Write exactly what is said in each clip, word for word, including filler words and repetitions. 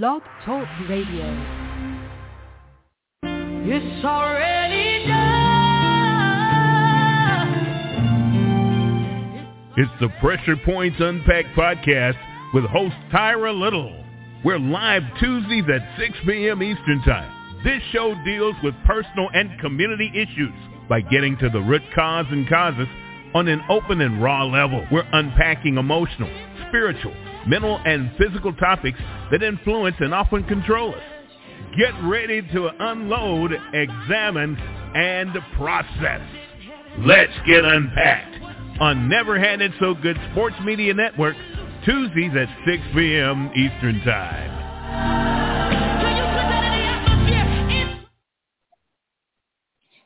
Log Talk Radio. It's already done. It's the Pressure Points Unpacked podcast with host Tyra Little. We're live Tuesdays at six p.m. Eastern Time. This show deals with personal and community issues by getting to the root cause and causes on an open and raw level. We're unpacking emotional, spiritual, mental and physical topics that influence and often control us. Get ready to unload, examine, and process. Let's get unpacked on Never Handed So Good Sports Media Network, Tuesdays at six p.m. Eastern Time.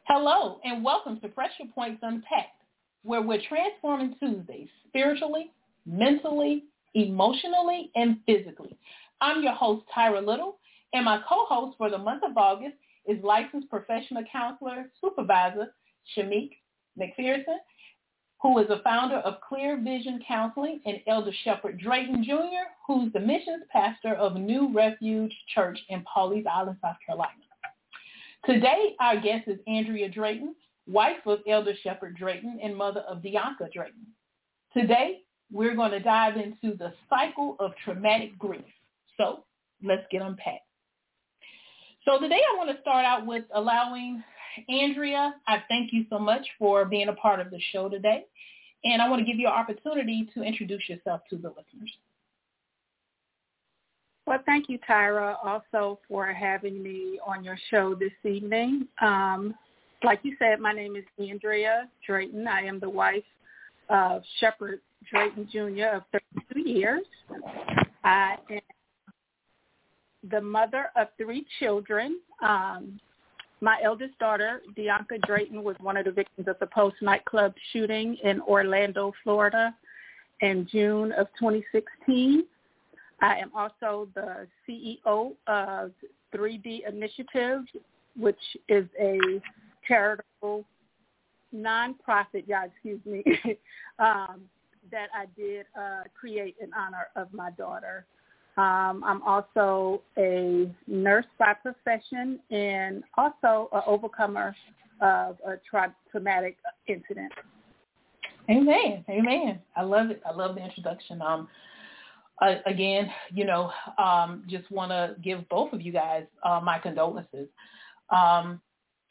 Hello, and welcome to Pressure Points Unpacked, where we're transforming Tuesdays spiritually, mentally, emotionally, and physically. I'm your host, Tyra Little, and my co-host for the month of August is licensed professional counselor, supervisor, Shamiquia McPherson, who is the founder of Clear Vision Counseling, and Elder Shepherd Drayton, Junior, who's the missions pastor of New Refuge Church in Pawleys Island, South Carolina. Today, our guest is Andrea Drayton, wife of Elder Shepherd Drayton and mother of Deonka Drayton. Today, we're going to dive into the cycle of traumatic grief. So let's get unpacked. So today I want to start out with allowing Andrea, I thank you so much for being a part of the show today. And I want to give you an opportunity to introduce yourself to the listeners. Well, thank you, Tyra, also for having me on your show this evening. Um, like you said, my name is Andrea Drayton. I am the wife of Shepherd Drayton Junior of thirty-two years. I am the mother of three children. Um, my eldest daughter, Deonka Drayton, was one of the victims of the Pulse Night Club shooting in Orlando, Florida, in June of twenty sixteen. I am also the C E O of three D Initiative, which is a charitable nonprofit, yeah, excuse me, um, that I did uh, create in honor of my daughter. Um, I'm also a nurse by profession and also an overcomer of a tra- traumatic incident. Amen. Amen. I love it. I love the introduction. Um, uh, again, you know, um, just want to give both of you guys uh, my condolences. Um,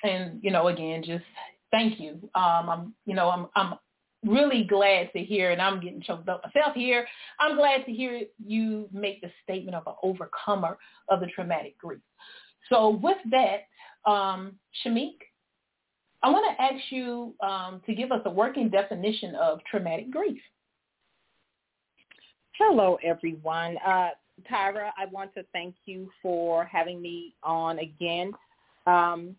and, you know, again, just thank you. Um, I'm, you know, I'm, I'm really glad to hear, and I'm getting choked up myself here. I'm glad to hear you make the statement of an overcomer of the traumatic grief. So with that, um, Shamique, I want to ask you um, to give us a working definition of traumatic grief. Hello, everyone. Uh, Tyra, I want to thank you for having me on again. Um,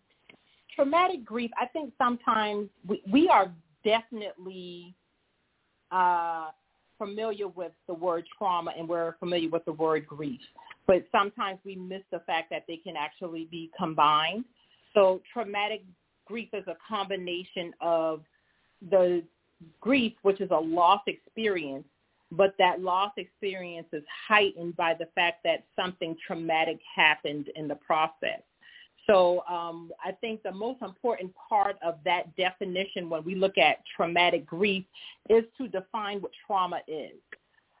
traumatic grief, I think sometimes we, we are definitely uh, familiar with the word trauma, and we're familiar with the word grief. But sometimes we miss the fact that they can actually be combined. So traumatic grief is a combination of the grief, which is a loss experience, but that loss experience is heightened by the fact that something traumatic happened in the process. So um, I think the most important part of that definition when we look at traumatic grief is to define what trauma is.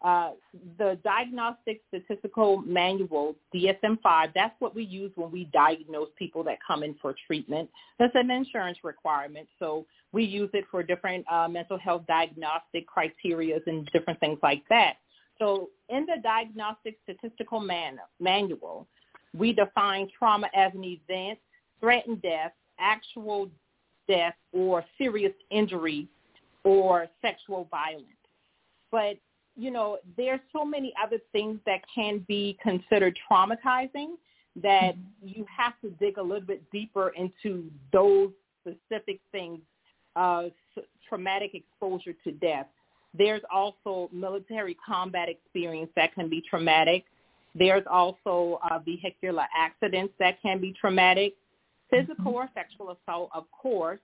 Uh, the Diagnostic Statistical Manual, D S M five, that's what we use when we diagnose people that come in for treatment. That's an insurance requirement. So we use it for different uh, mental health diagnostic criteria and different things like that. So in the Diagnostic Statistical Man- Manual, we define trauma as an event, threatened death, actual death, or serious injury, or sexual violence. But, you know, there's so many other things that can be considered traumatizing that you have to dig a little bit deeper into those specific things, uh, traumatic exposure to death. There's also military combat experience that can be traumatic. There's also uh, vehicular accidents that can be traumatic, physical or sexual assault, of course.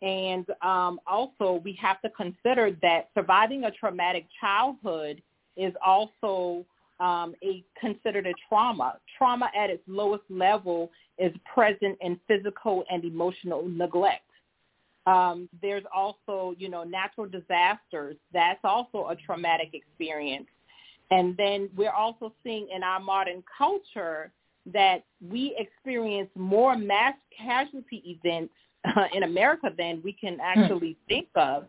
And um, also we have to consider that surviving a traumatic childhood is also um, a considered a trauma. Trauma at its lowest level is present in physical and emotional neglect. Um, there's also, you know, natural disasters. That's also a traumatic experience. And then we're also seeing in our modern culture that we experience more mass casualty events uh, in America than we can actually think of.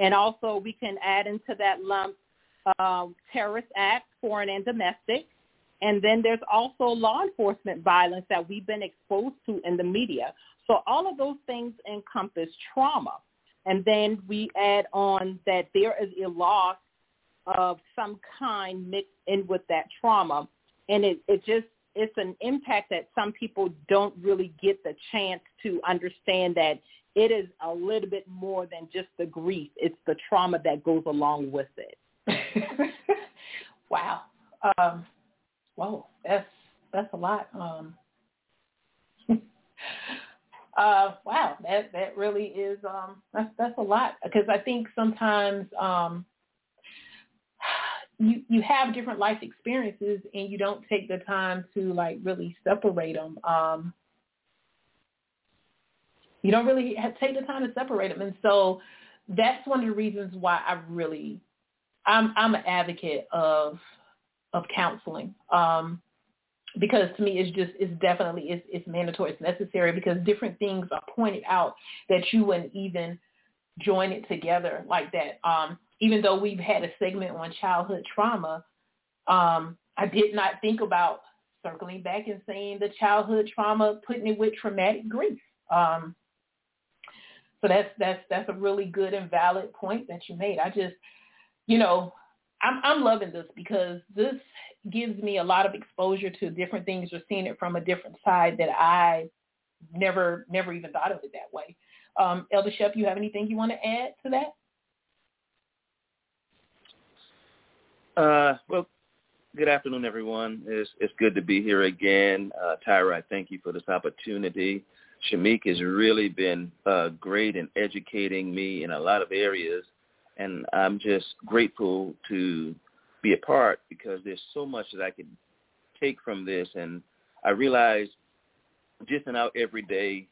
And also we can add into that lump uh, terrorist acts, foreign and domestic. And then there's also law enforcement violence that we've been exposed to in the media. So all of those things encompass trauma. And then we add on that there is a loss of some kind mixed in with that trauma. And it, it just, it's an impact that some people don't really get the chance to understand, that it is a little bit more than just the grief. It's the trauma that goes along with it. Wow. Um, whoa, that's, that's a lot. Um, Uh, wow, that, that really is, um, that's, that's a lot, because I think sometimes um, you you have different life experiences and you don't take the time to, like, really separate them. Um, you don't really have, take the time to separate them. And so that's one of the reasons why I really, I'm, I'm an advocate of, of counseling. Um Because to me, it's just, it's definitely, it's, it's mandatory, it's necessary, because different things are pointed out that you wouldn't even join it together like that. Um, even though we've had a segment on childhood trauma, um, I did not think about circling back and saying the childhood trauma, putting it with traumatic grief. Um, so that's, that's, that's a really good and valid point that you made. I just, you know, I'm, I'm loving this, because this gives me a lot of exposure to different things, or seeing it from a different side that I never, never even thought of it that way. Um, Elder Shep, you have anything you want to add to that? Uh, well, good afternoon, everyone. It's, it's good to be here again. Uh, Tyra, I thank you for this opportunity. Shamique has really been uh, great in educating me in a lot of areas, and I'm just grateful to be a part, because there's so much that I can take from this. And I realize just in our everyday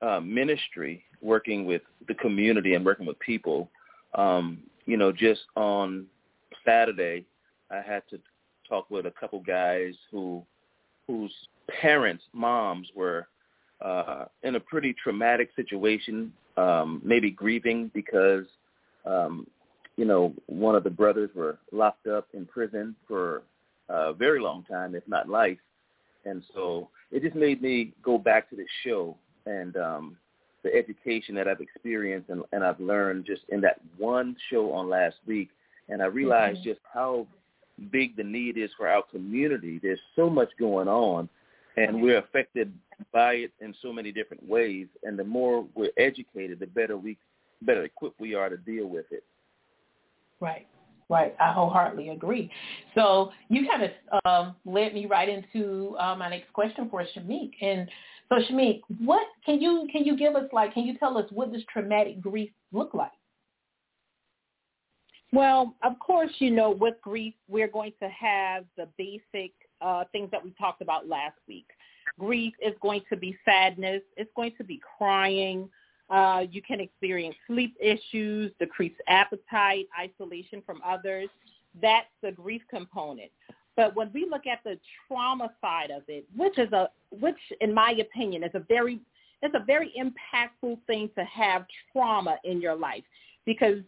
uh, ministry, working with the community and working with people, um, you know, just on Saturday, I had to talk with a couple guys who whose parents, moms, were uh, in a pretty traumatic situation, um, maybe grieving because, um, you know, one of the brothers were locked up in prison for a very long time, if not life. And so it just made me go back to the show and um, the education that I've experienced and, and I've learned just in that one show on last week. And I realized mm-hmm. just how big the need is for our community. There's so much going on, and we're affected by it in so many different ways. And the more we're educated, the better we, better equipped we are to deal with it. Right, right. I wholeheartedly agree. So you kind of um, led me right into uh, my next question for Shamique. And so, Shamique, what can you can you give us? Like, can you tell us what does traumatic grief look like? Well, of course, you know, with grief, we're going to have the basic uh, things that we talked about last week. Grief is going to be sadness. It's going to be crying. Uh, you can experience sleep issues, decreased appetite, isolation from others. That's the grief component. But when we look at the trauma side of it, which is a, which in my opinion is a very, it's a very impactful thing to have trauma in your life, because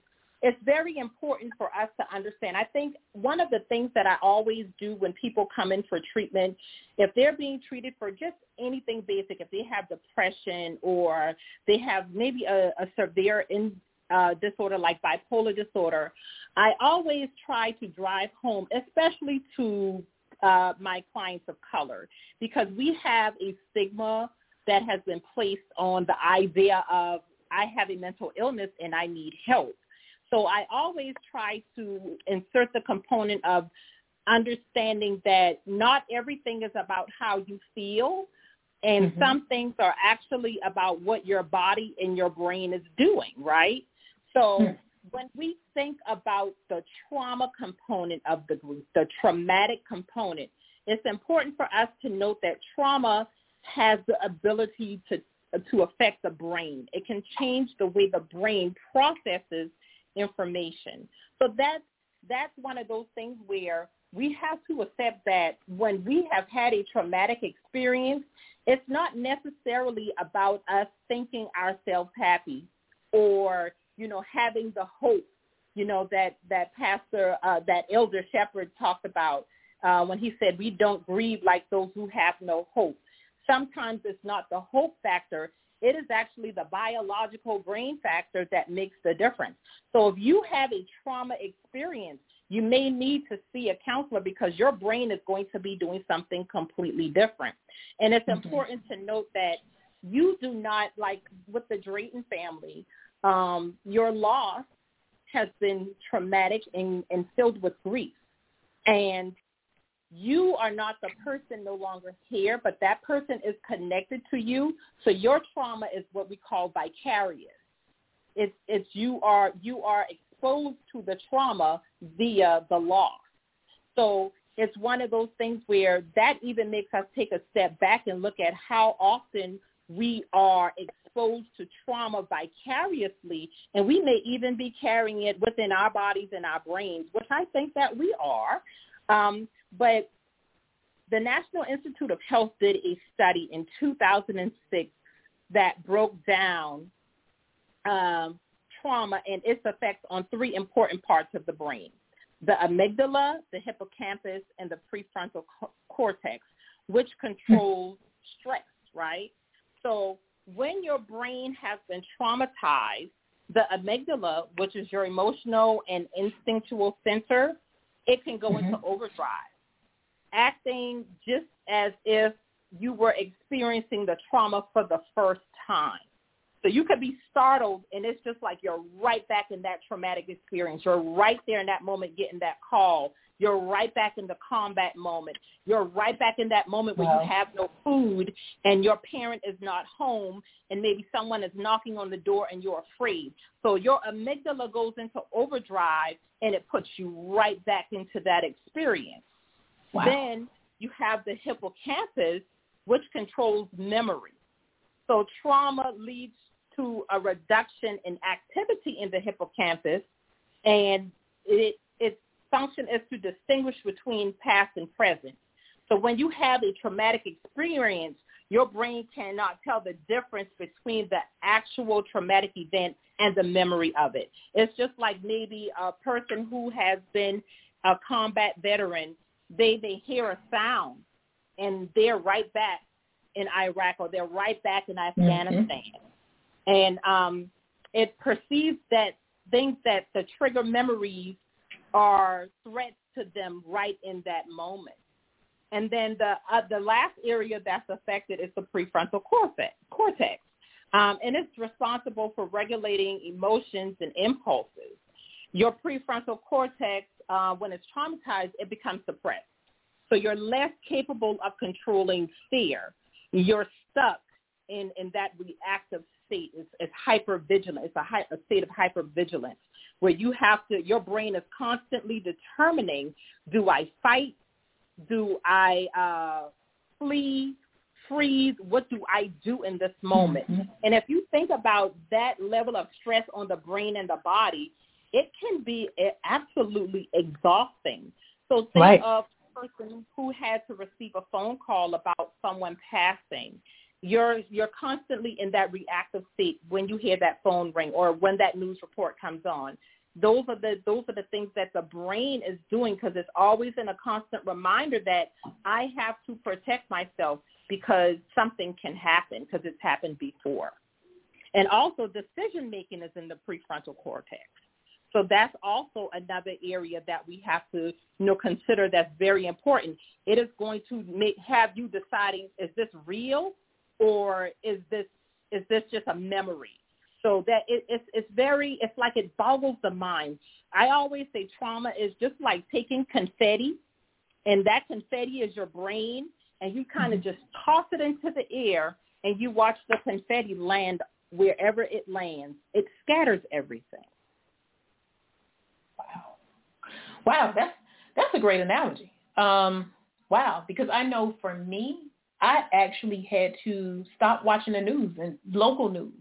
it's very important for us to understand. I think one of the things that I always do when people come in for treatment, if they're being treated for just anything basic, if they have depression or they have maybe a, a severe in, uh, disorder like bipolar disorder, I always try to drive home, especially to uh, my clients of color, because we have a stigma that has been placed on the idea of I have a mental illness and I need help. So I always try to insert the component of understanding that not everything is about how you feel, and mm-hmm. some things are actually about what your body and your brain is doing, right? So yeah. when we think about the trauma component of the grief, the traumatic component, it's important for us to note that trauma has the ability to to affect the brain. It can change the way the brain processes information. So that's, that's one of those things where we have to accept that when we have had a traumatic experience, it's not necessarily about us thinking ourselves happy or, you know, having the hope, you know, that, that Pastor, uh, that Elder Shepherd talked about uh, when he said, we don't grieve like those who have no hope. Sometimes it's not the hope factor. It is actually the biological brain factor that makes the difference. So if you have a trauma experience, you may need to see a counselor because your brain is going to be doing something completely different. And it's mm-hmm. important to note that you do not, like with the Drayton family, um, your loss has been traumatic and, and filled with grief. And you are not the person no longer here, but that person is connected to you. So your trauma is what we call vicarious. It's, it's you are you are exposed to the trauma via the loss. So it's one of those things where that even makes us take a step back and look at how often we are exposed to trauma vicariously, and we may even be carrying it within our bodies and our brains, which I think that we are. Um, but the National Institute of Health did a study in two thousand six that broke down um, trauma and its effects on three important parts of the brain, the amygdala, the hippocampus, and the prefrontal co- cortex, which controls stress, right? So when your brain has been traumatized, the amygdala, which is your emotional and instinctual center, it can go into mm-hmm. overdrive, acting just as if you were experiencing the trauma for the first time. So you could be startled, and it's just like you're right back in that traumatic experience. You're right there in that moment getting that call. You're right back in the combat moment. You're right back in that moment where wow. you have no food, and your parent is not home, and maybe someone is knocking on the door, and you're afraid. So your amygdala goes into overdrive, and it puts you right back into that experience. Wow. Then you have the hippocampus, which controls memory. So trauma leads to a reduction in activity in the hippocampus, and it, its function is to distinguish between past and present. So when you have a traumatic experience, your brain cannot tell the difference between the actual traumatic event and the memory of it. It's just like maybe a person who has been a combat veteran, they, they hear a sound, and they're right back in Iraq, or they're right back in Afghanistan. Mm-hmm. And um, it perceives that things that the trigger memories are threats to them right in that moment. And then the uh, the last area that's affected is the prefrontal cortex, cortex. Um, and it's responsible for regulating emotions and impulses. Your prefrontal cortex, uh, when it's traumatized, it becomes suppressed. So you're less capable of controlling fear. You're stuck in, in that reactive state. It's, it's hypervigilance. It's a, hi, a state of hypervigilance where you have to, your brain is constantly determining, do I fight? Do I uh, flee, freeze? What do I do in this moment? Mm-hmm. And if you think about that level of stress on the brain and the body, it can be absolutely exhausting. So think right. of person who had to receive a phone call about someone passing. You're you're constantly in that reactive state when you hear that phone ring or when that news report comes on. Those are the those are the things that the brain is doing because it's always in a constant reminder that I have to protect myself because something can happen because it's happened before. And also decision making is in the prefrontal cortex. So that's also another area that we have to, you know, consider that's very important. It is going to make, have you deciding, is this real or is this is this just a memory? So that it, it's, it's very, it's like it boggles the mind. I always say trauma is just like taking confetti, and that confetti is your brain, and you kind of just toss it into the air, and you watch the confetti land wherever it lands. It scatters everything. Wow, that's that's a great analogy. Um, wow, because I know for me, I actually had to stop watching the news and local news.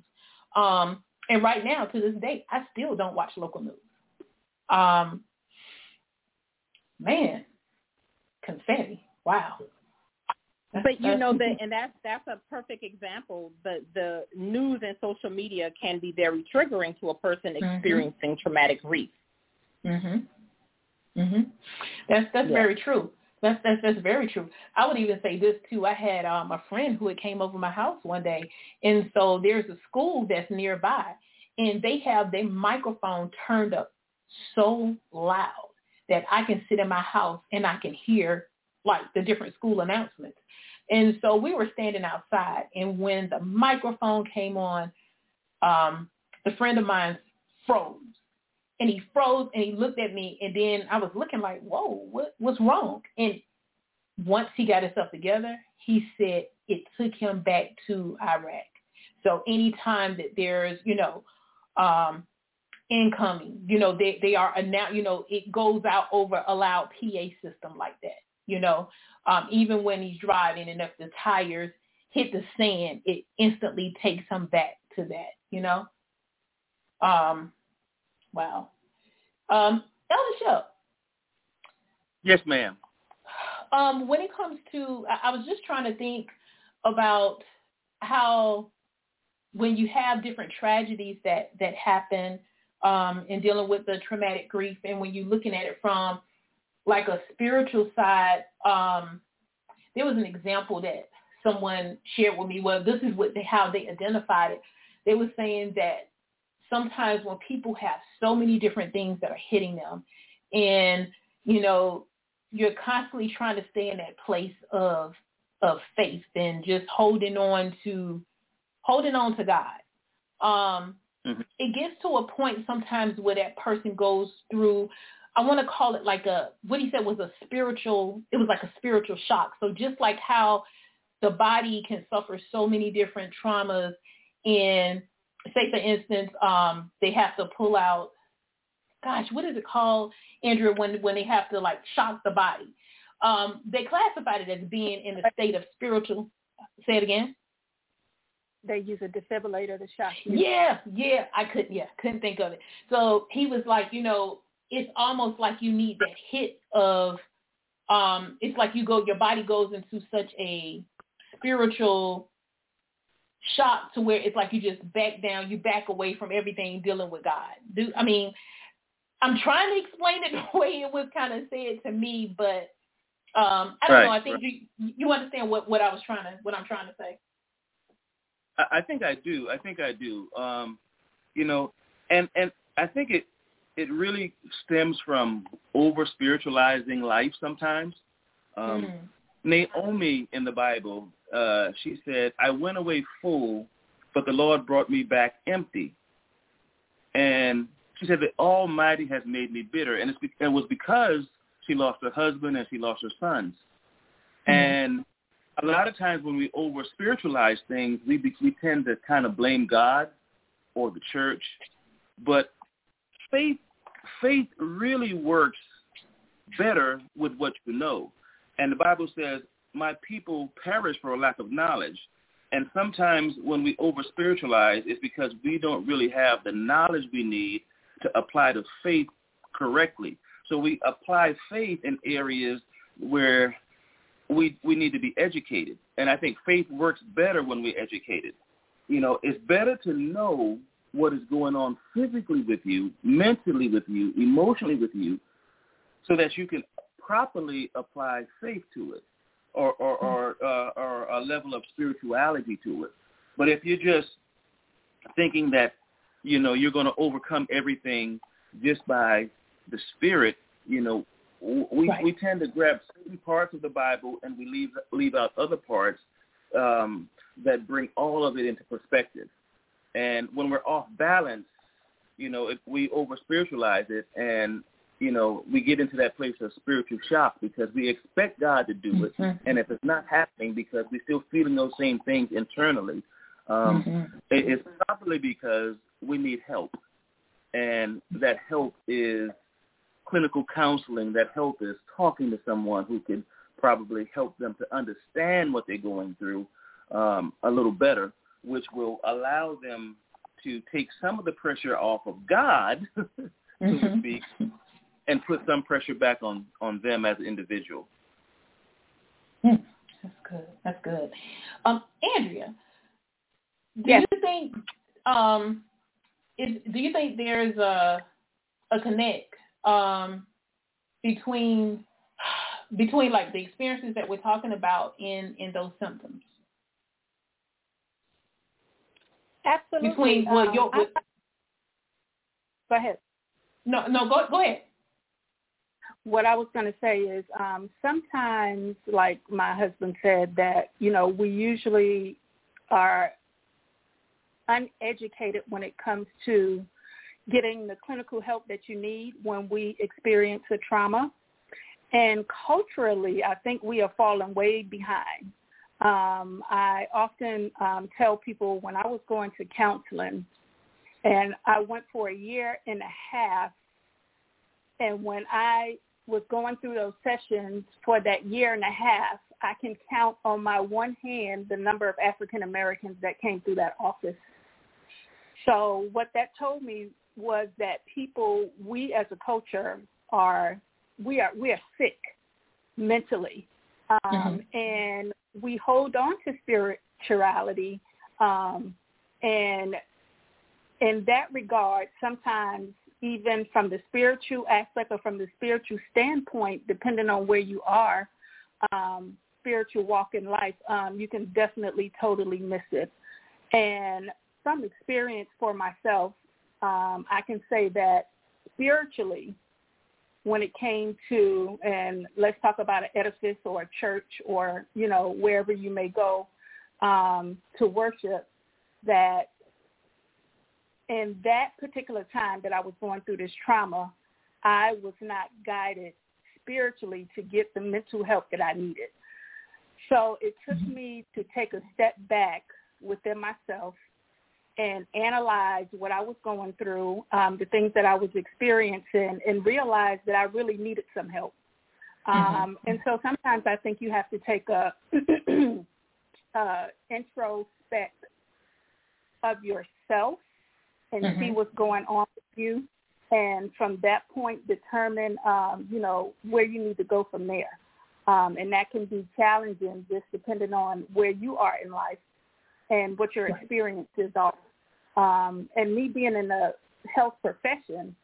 Um, and right now, to this day, I still don't watch local news. Um, man, confetti. Wow. But you know that, and that's that's a perfect example. The the news and social media can be very triggering to a person experiencing mm-hmm. traumatic grief. Mhm. Mhm. That's that's yeah. very true. That's that's that's very true. I would even say this too. I had um, a friend who had came over my house one day, and so there's a school that's nearby, and they have their microphone turned up so loud that I can sit in my house and I can hear like the different school announcements. And so we were standing outside, and when the microphone came on, um, the friend of mine froze. And he froze, and he looked at me, and then I was looking like, whoa, what, what's wrong? And once he got himself together, he said it took him back to Iraq. So anytime that there's, you know, um, incoming, you know, they, they are, annou- you know, it goes out over a loud P A system like that. You know, um, even when he's driving and if the tires hit the sand, it instantly takes him back to that, you know? Um, wow. Um, Elder Shep. Yes, ma'am. Um, when it comes to, I, I was just trying to think about how when you have different tragedies that, that happen um, in dealing with the traumatic grief, and when you're looking at it from like a spiritual side, um, there was an example that someone shared with me. Well, this is what they, how they identified it. They were saying that sometimes when people have so many different things that are hitting them, and, you know, you're constantly trying to stay in that place of of faith and just holding on to, holding on to God. Um, mm-hmm. It gets to a point sometimes where that person goes through, I want to call it like a, what he said was a spiritual, it was like a spiritual shock. So just like how the body can suffer so many different traumas, and say, for instance, um, they have to pull out, gosh, what is it called, Andrea, when, when they have to like shock the body? Um, they classified it as being in a state of spiritual, say it again. They use a defibrillator to shock you. Yeah, yeah, I couldn't, yeah, couldn't think of it. So he was like, you know, it's almost like you need that hit of, um, it's like you go, your body goes into such a spiritual shock to where it's like you just back down, you back away from everything dealing with God. Do I mean, I'm trying to explain it the way it was kind of said to me, but um, I don't right. know. I think right. you you understand what, what I was trying to, what I'm trying to say. I, I think I do. I think I do. Um, you know, and, and I think it, It really stems from over-spiritualizing life sometimes. Um, mm. Naomi in the Bible, uh, she said, I went away full, but the Lord brought me back empty. And she said, the Almighty has made me bitter. And it's be- it was because she lost her husband and she lost her sons. Mm. And a lot of times when we over-spiritualize things, we, be- we tend to kind of blame God or the church. But faith... Faith really works better with what you know. And the Bible says, my people perish for a lack of knowledge. And sometimes when we over-spiritualize, it's because we don't really have the knowledge we need to apply the faith correctly. So we apply faith in areas where we we need to be educated. And I think faith works better when we're educated. You know, it's better to know what is going on physically with you, mentally with you, emotionally with you, so that you can properly apply faith to it, or or, or, uh, or a level of spirituality to it. But if you're just thinking that, you know, you're going to overcome everything just by the Spirit, you know, we right. we tend to grab certain parts of the Bible and we leave leave out other parts um, that bring all of it into perspective. And when we're off balance, you know, if we over-spiritualize it and, you know, we get into that place of spiritual shock because we expect God to do it. Mm-hmm. And if it's not happening because we're still feeling those same things internally, um, mm-hmm. it's probably because we need help. And that help is clinical counseling, that help is talking to someone who can probably help them to understand what they're going through um, a little better, which will allow them to take some of the pressure off of God, so to speak, and put some pressure back on, on them as an individual. That's good. That's good. Um, Andrea, do yes. you think um, is, do you think there's a a connect um, between between like the experiences that we're talking about in, in those symptoms? Absolutely. Between well, um, your, with, I, go ahead. No, no, go go ahead. What I was going to say is um, sometimes, like my husband said, that you know we usually are uneducated when it comes to getting the clinical help that you need when we experience a trauma. And culturally, I think we are falling way behind. Um, I often um, tell people when I was going to counseling, and I went for a year and a half, and when I was going through those sessions for that year and a half, I can count on my one hand the number of African Americans that came through that office. So what that told me was that people, we as a culture, are we are we are sick mentally. Um, mm-hmm. And we hold on to spirituality, um, and in that regard, sometimes even from the spiritual aspect or from the spiritual standpoint, depending on where you are, um, spiritual walk in life, um, you can definitely totally miss it. And from experience for myself, um, I can say that spiritually, when it came to, and let's talk about an edifice or a church or, you know, wherever you may go um, to worship, that in that particular time that I was going through this trauma, I was not guided spiritually to get the mental help that I needed. So it took me to take a step back within myself and analyze what I was going through, um, the things that I was experiencing, and realize that I really needed some help. Mm-hmm. Um, and so sometimes I think you have to take a uh, introspect of yourself and mm-hmm. see what's going on with you, and from that point determine, um, you know, where you need to go from there. Um, and that can be challenging just depending on where you are in life and what your experiences are. Um, and me being in the health profession,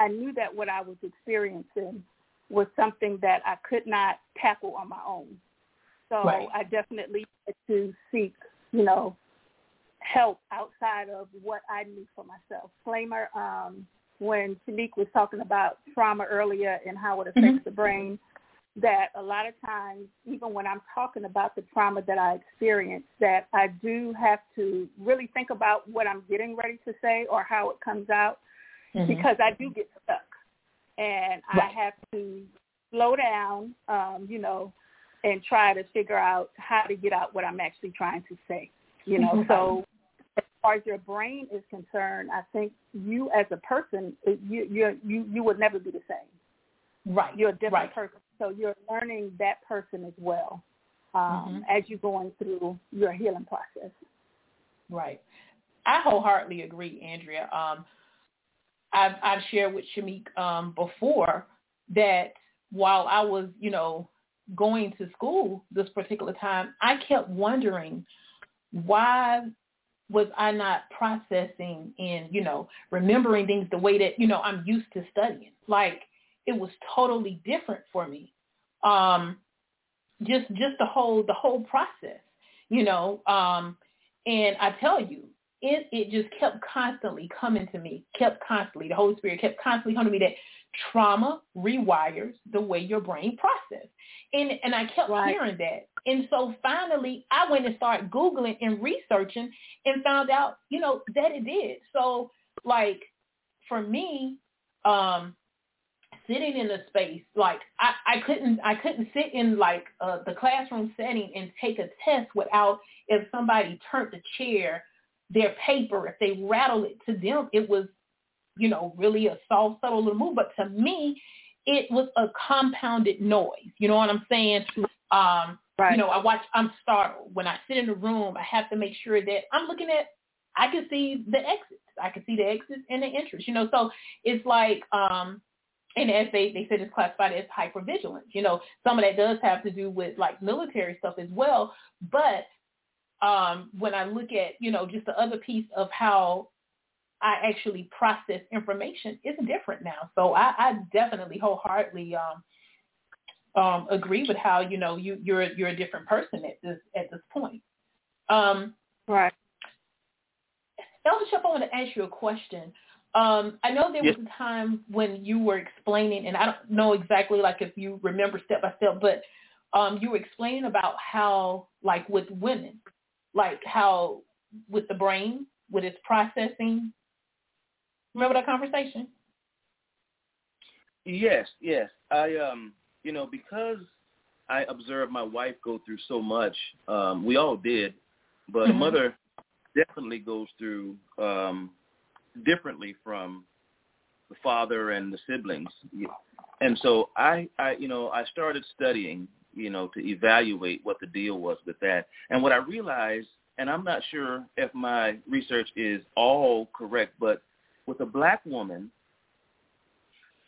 I knew that what I was experiencing was something that I could not tackle on my own. So right. I definitely had to seek, you know, help outside of what I knew for myself. Disclaimer, um, when Shamiquia was talking about trauma earlier and how it affects mm-hmm. the brain, that a lot of times, even when I'm talking about the trauma that I experienced, that I do have to really think about what I'm getting ready to say or how it comes out, mm-hmm. because I do get stuck. And right. I have to slow down, um, you know, and try to figure out how to get out what I'm actually trying to say, you know. Mm-hmm. So as far as your brain is concerned, I think you as a person, you you you, you would never be the same. Right. You're a different right. person. So you're learning that person as well um, mm-hmm. as you're going through your healing process. Right. I wholeheartedly agree, Andrea. Um, I've, I've shared with Shamiquia um, before that while I was, you know, going to school this particular time, I kept wondering why was I not processing and, you know, remembering things the way that, you know, I'm used to studying. Like, it was totally different for me. Um, just, just the whole, the whole process, you know. Um, and I tell you, it, it just kept constantly coming to me, kept constantly. The Holy Spirit kept constantly coming to me that trauma rewires the way your brain processes. And and I kept right. hearing that. And so finally, I went and started Googling and researching and found out, you know, that it did. So like for me, um, sitting in a space, like I, I couldn't, I couldn't sit in like uh, the classroom setting and take a test without, if somebody turned the chair, their paper, if they rattled it to them, it was, you know, really a soft, subtle little move. But to me, it was a compounded noise. You know what I'm saying? Um, right. You know, I watch, I'm startled. When I sit in the room, I have to make sure that I'm looking at, I can see the exits. I can see the exits and the entrance, you know, so it's like, um, and as they, they said, it's classified as hypervigilance. You know, some of that does have to do with like military stuff as well. But um, when I look at, you know, just the other piece of how I actually process information, it's different now. So I, I definitely wholeheartedly um, um, agree with how, you know, you, you're, you're a different person at this, at this point. Um, right. Eldership, I want to ask you a question. Um, I know there was a time when you were explaining, and I don't know exactly like if you remember step by step, but um, you were explaining about how, like with women, like how with the brain, with its processing. Remember that conversation? Yes, yes. I, um, you know, because I observed my wife go through so much. Um, we all did, but mm-hmm. a mother definitely goes through um, differently from the father and the siblings. And so I, I, you know, I started studying, you know, to evaluate what the deal was with that. And what I realized, and I'm not sure if my research is all correct, but with a black woman,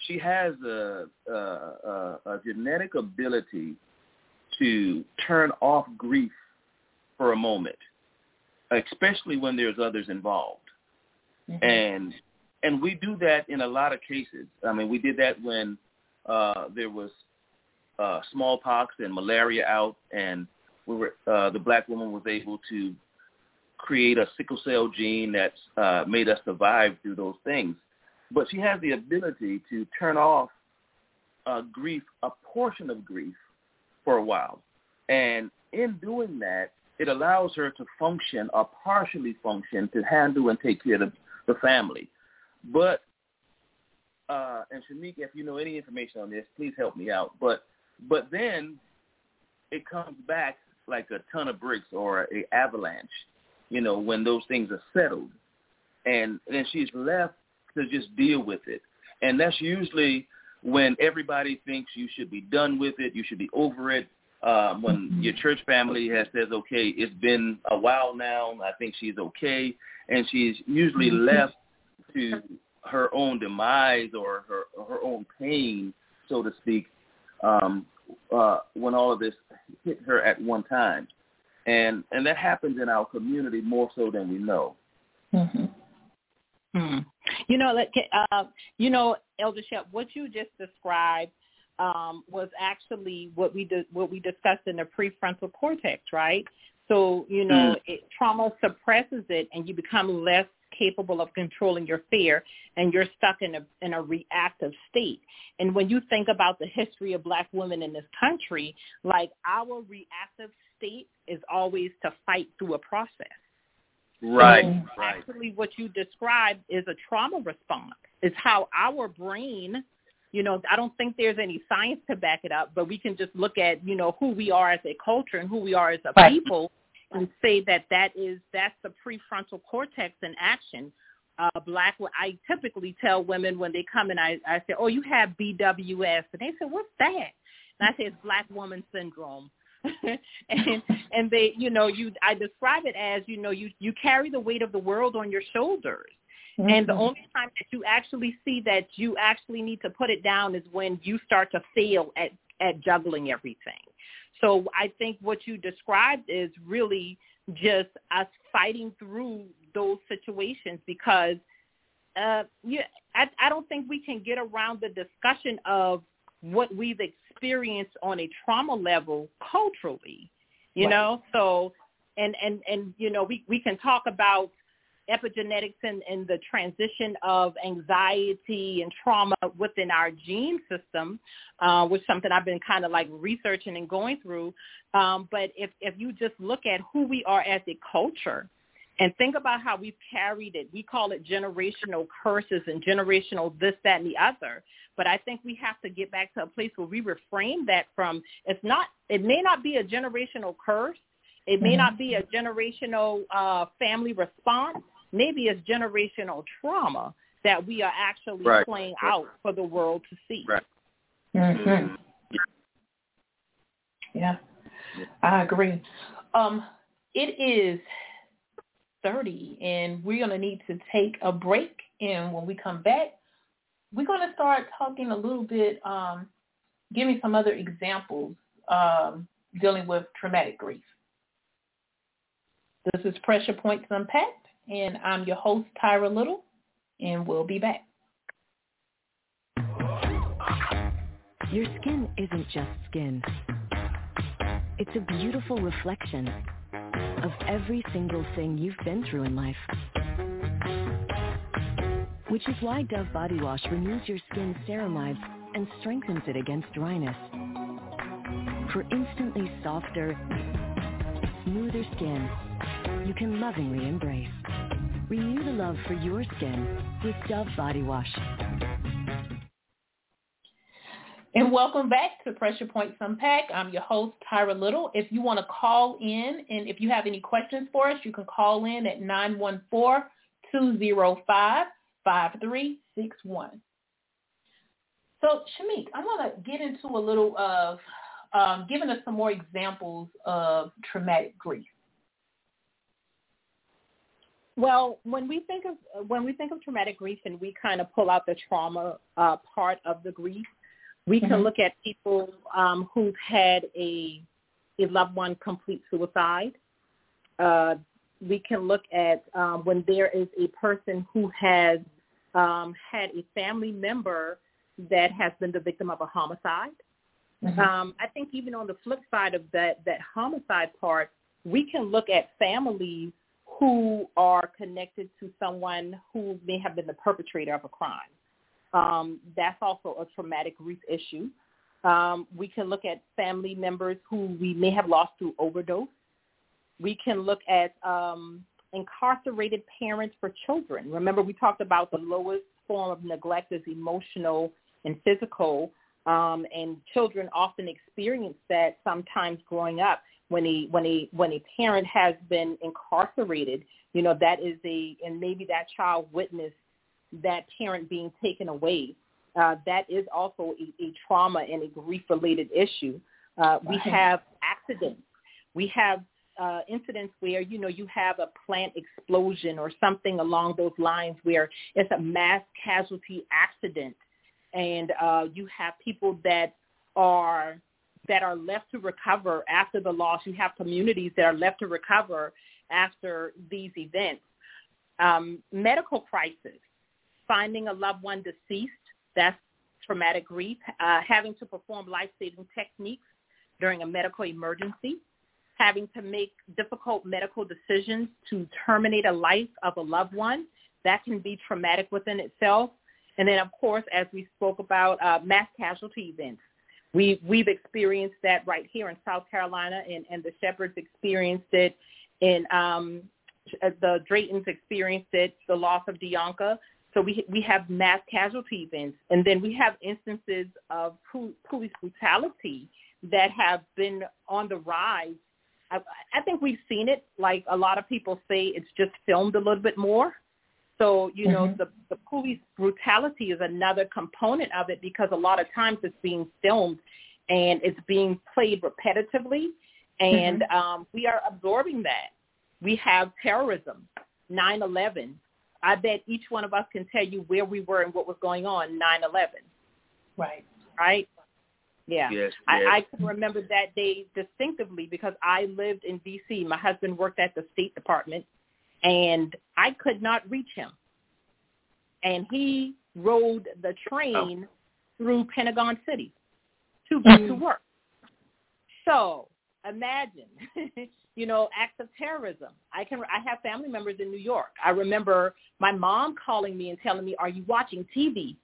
she has a, a, a, a genetic ability to turn off grief for a moment, especially when there's others involved. Mm-hmm. And and we do that in a lot of cases. I mean, we did that when uh, there was uh, smallpox and malaria out, and we were, uh, the black woman was able to create a sickle cell gene that uh, made us survive through those things. But she has the ability to turn off uh, grief, a portion of grief, for a while. And in doing that, it allows her to function or partially function to handle and take care of the family. But, uh, and Shamiquia, if you know any information on this, please help me out. But but then it comes back like a ton of bricks or an avalanche, you know, when those things are settled. And then she's left to just deal with it. And that's usually when everybody thinks you should be done with it, you should be over it. Um, when your church family has says, okay, it's been a while now, I think she's okay, and she's usually left to her own demise or her her own pain, so to speak, um, uh, when all of this hit her at one time. And and that happens in our community more so than we know. Mm-hmm. Hmm. You know, uh, you know, Elder Shep, what you just described Um, was actually what we di- what we discussed in the prefrontal cortex, right? So, you know, mm. it, trauma suppresses it, and you become less capable of controlling your fear, and you're stuck in a in a reactive state. And when you think about the history of black women in this country, like our reactive state is always to fight through a process. Right, so right. Actually, what you described is a trauma response. It's how our brain, you know, I don't think there's any science to back it up, but we can just look at, you know, who we are as a culture and who we are as a right. people and say that that is, that's the prefrontal cortex in action. Uh, black, I typically tell women when they come and I, I say, oh, you have B W S. And they say, what's that? And I say, it's black woman syndrome. and, and they, you know, you, I describe it as, you know, you, you carry the weight of the world on your shoulders. And the only time that you actually see that you actually need to put it down is when you start to fail at, at juggling everything. So I think what you described is really just us fighting through those situations because uh, yeah, I, I don't think we can get around the discussion of what we've experienced on a trauma level culturally, you right. know? So, and, and, and, you know, we, we can talk about epigenetics and, and the transition of anxiety and trauma within our gene system, uh, which is something I've been kind of like researching and going through. Um, but if, if you just look at who we are as a culture and think about how we've carried it, we call it generational curses and generational this, that, and the other. But I think we have to get back to a place where we refrain that from, it's not, it may not be a generational curse. It may mm-hmm. not be a generational uh, family response. Maybe it's generational trauma that we are actually right. playing right. out for the world to see. Right. Mm-hmm. Yeah, I agree. Um, it is thirty, and we're going to need to take a break. And when we come back, we're going to start talking a little bit, um, giving some other examples um, dealing with traumatic grief. This is Pressure Points Unpacked, and I'm your host, Tyra Little, and we'll be back. Your skin isn't just skin. It's a beautiful reflection of every single thing you've been through in life. Which is why Dove Body Wash removes your skin's ceramides and strengthens it against dryness. For instantly softer, smoother skin you can lovingly embrace. Renew the love for your skin with Dove Body Wash. And welcome back to Pressure Points Unpacked. I'm your host, Tyra Little. If you want to call in, and if you have any questions for us, you can call in at nine one four, two oh five, five three six one. So, Shamique, I want to get into a little of um, giving us some more examples of traumatic grief. Well, when we think of when we think of traumatic grief, and we kind of pull out the trauma uh, part of the grief, we can mm-hmm. look at people um, who've had a, a loved one complete suicide. Uh, we can look at um, when there is a person who has um, had a family member that has been the victim of a homicide. Mm-hmm. Um, I think even on the flip side of that, that homicide part, we can look at families who are connected to someone who may have been the perpetrator of a crime. Um, that's also a traumatic grief issue. Um, we can look at family members who we may have lost through overdose. We can look at um, incarcerated parents for children. Remember, we talked about the lowest form of neglect is emotional and physical, um, and children often experience that sometimes growing up. When a, when a, when a parent has been incarcerated, you know, that is a, and maybe that child witnessed that parent being taken away, uh, that is also a, a trauma and a grief-related issue. Uh, we have accidents. We have uh, incidents where, you know, you have a plant explosion or something along those lines where it's a mass casualty accident, and uh, you have people that are that are left to recover after the loss. You have communities that are left to recover after these events. Um, medical crisis. Finding a loved one deceased, that's traumatic grief. Uh, having to perform life-saving techniques during a medical emergency. Having to make difficult medical decisions to terminate a life of a loved one. That can be traumatic within itself. And then, of course, as we spoke about, uh, mass casualty events. We, we've experienced that right here in South Carolina, and, and the Shepherds experienced it, and um, the Draytons experienced it, the loss of Deonka. So we we have mass casualty events, and then we have instances of police brutality that have been on the rise. I, I think we've seen it. Like a lot of people say, it's just filmed a little bit more. So, you mm-hmm. know, the, the police brutality is another component of it, because a lot of times it's being filmed and it's being played repetitively, and mm-hmm. um, we are absorbing that. We have terrorism, nine eleven. I bet each one of us can tell you where we were and what was going on, nine eleven. Right. Right? Yeah. Yes, I, yes. I can remember that day distinctively because I lived in D C. My husband worked at the State Department, and I could not reach him. And he rode the train oh. through Pentagon City to get to work. So imagine, you know, acts of terrorism. I can. I have family members in New York. I remember my mom calling me and telling me, "Are you watching T V?"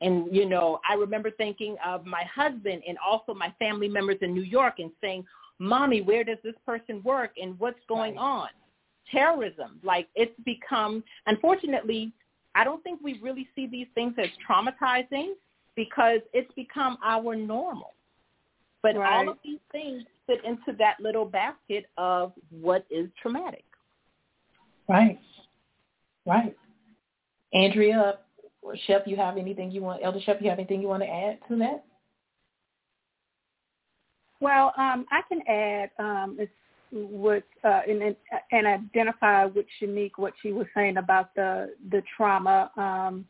And, you know, I remember thinking of my husband and also my family members in New York and saying, "Mommy, where does this person work and what's going on?" Terrorism. Like, it's become, unfortunately, I don't think we really see these things as traumatizing because it's become our normal. But right. all of these things fit into that little basket of what is traumatic. Right. Right. Andrea, Shep, you have anything you want, Elder Shep, you have anything you want to add to that? Well, um, I can add um, what uh, and, and identify with Shamique what she was saying about the the trauma, um,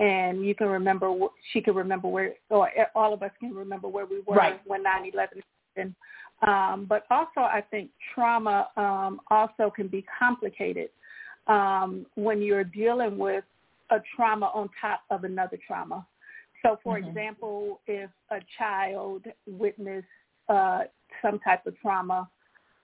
and you can remember she can remember where, or all of us can remember where we were right. when nine eleven happened. Um, but also, I think trauma um, also can be complicated um, when you're dealing with a trauma on top of another trauma. So, for mm-hmm. example, if a child witnessed uh, some type of trauma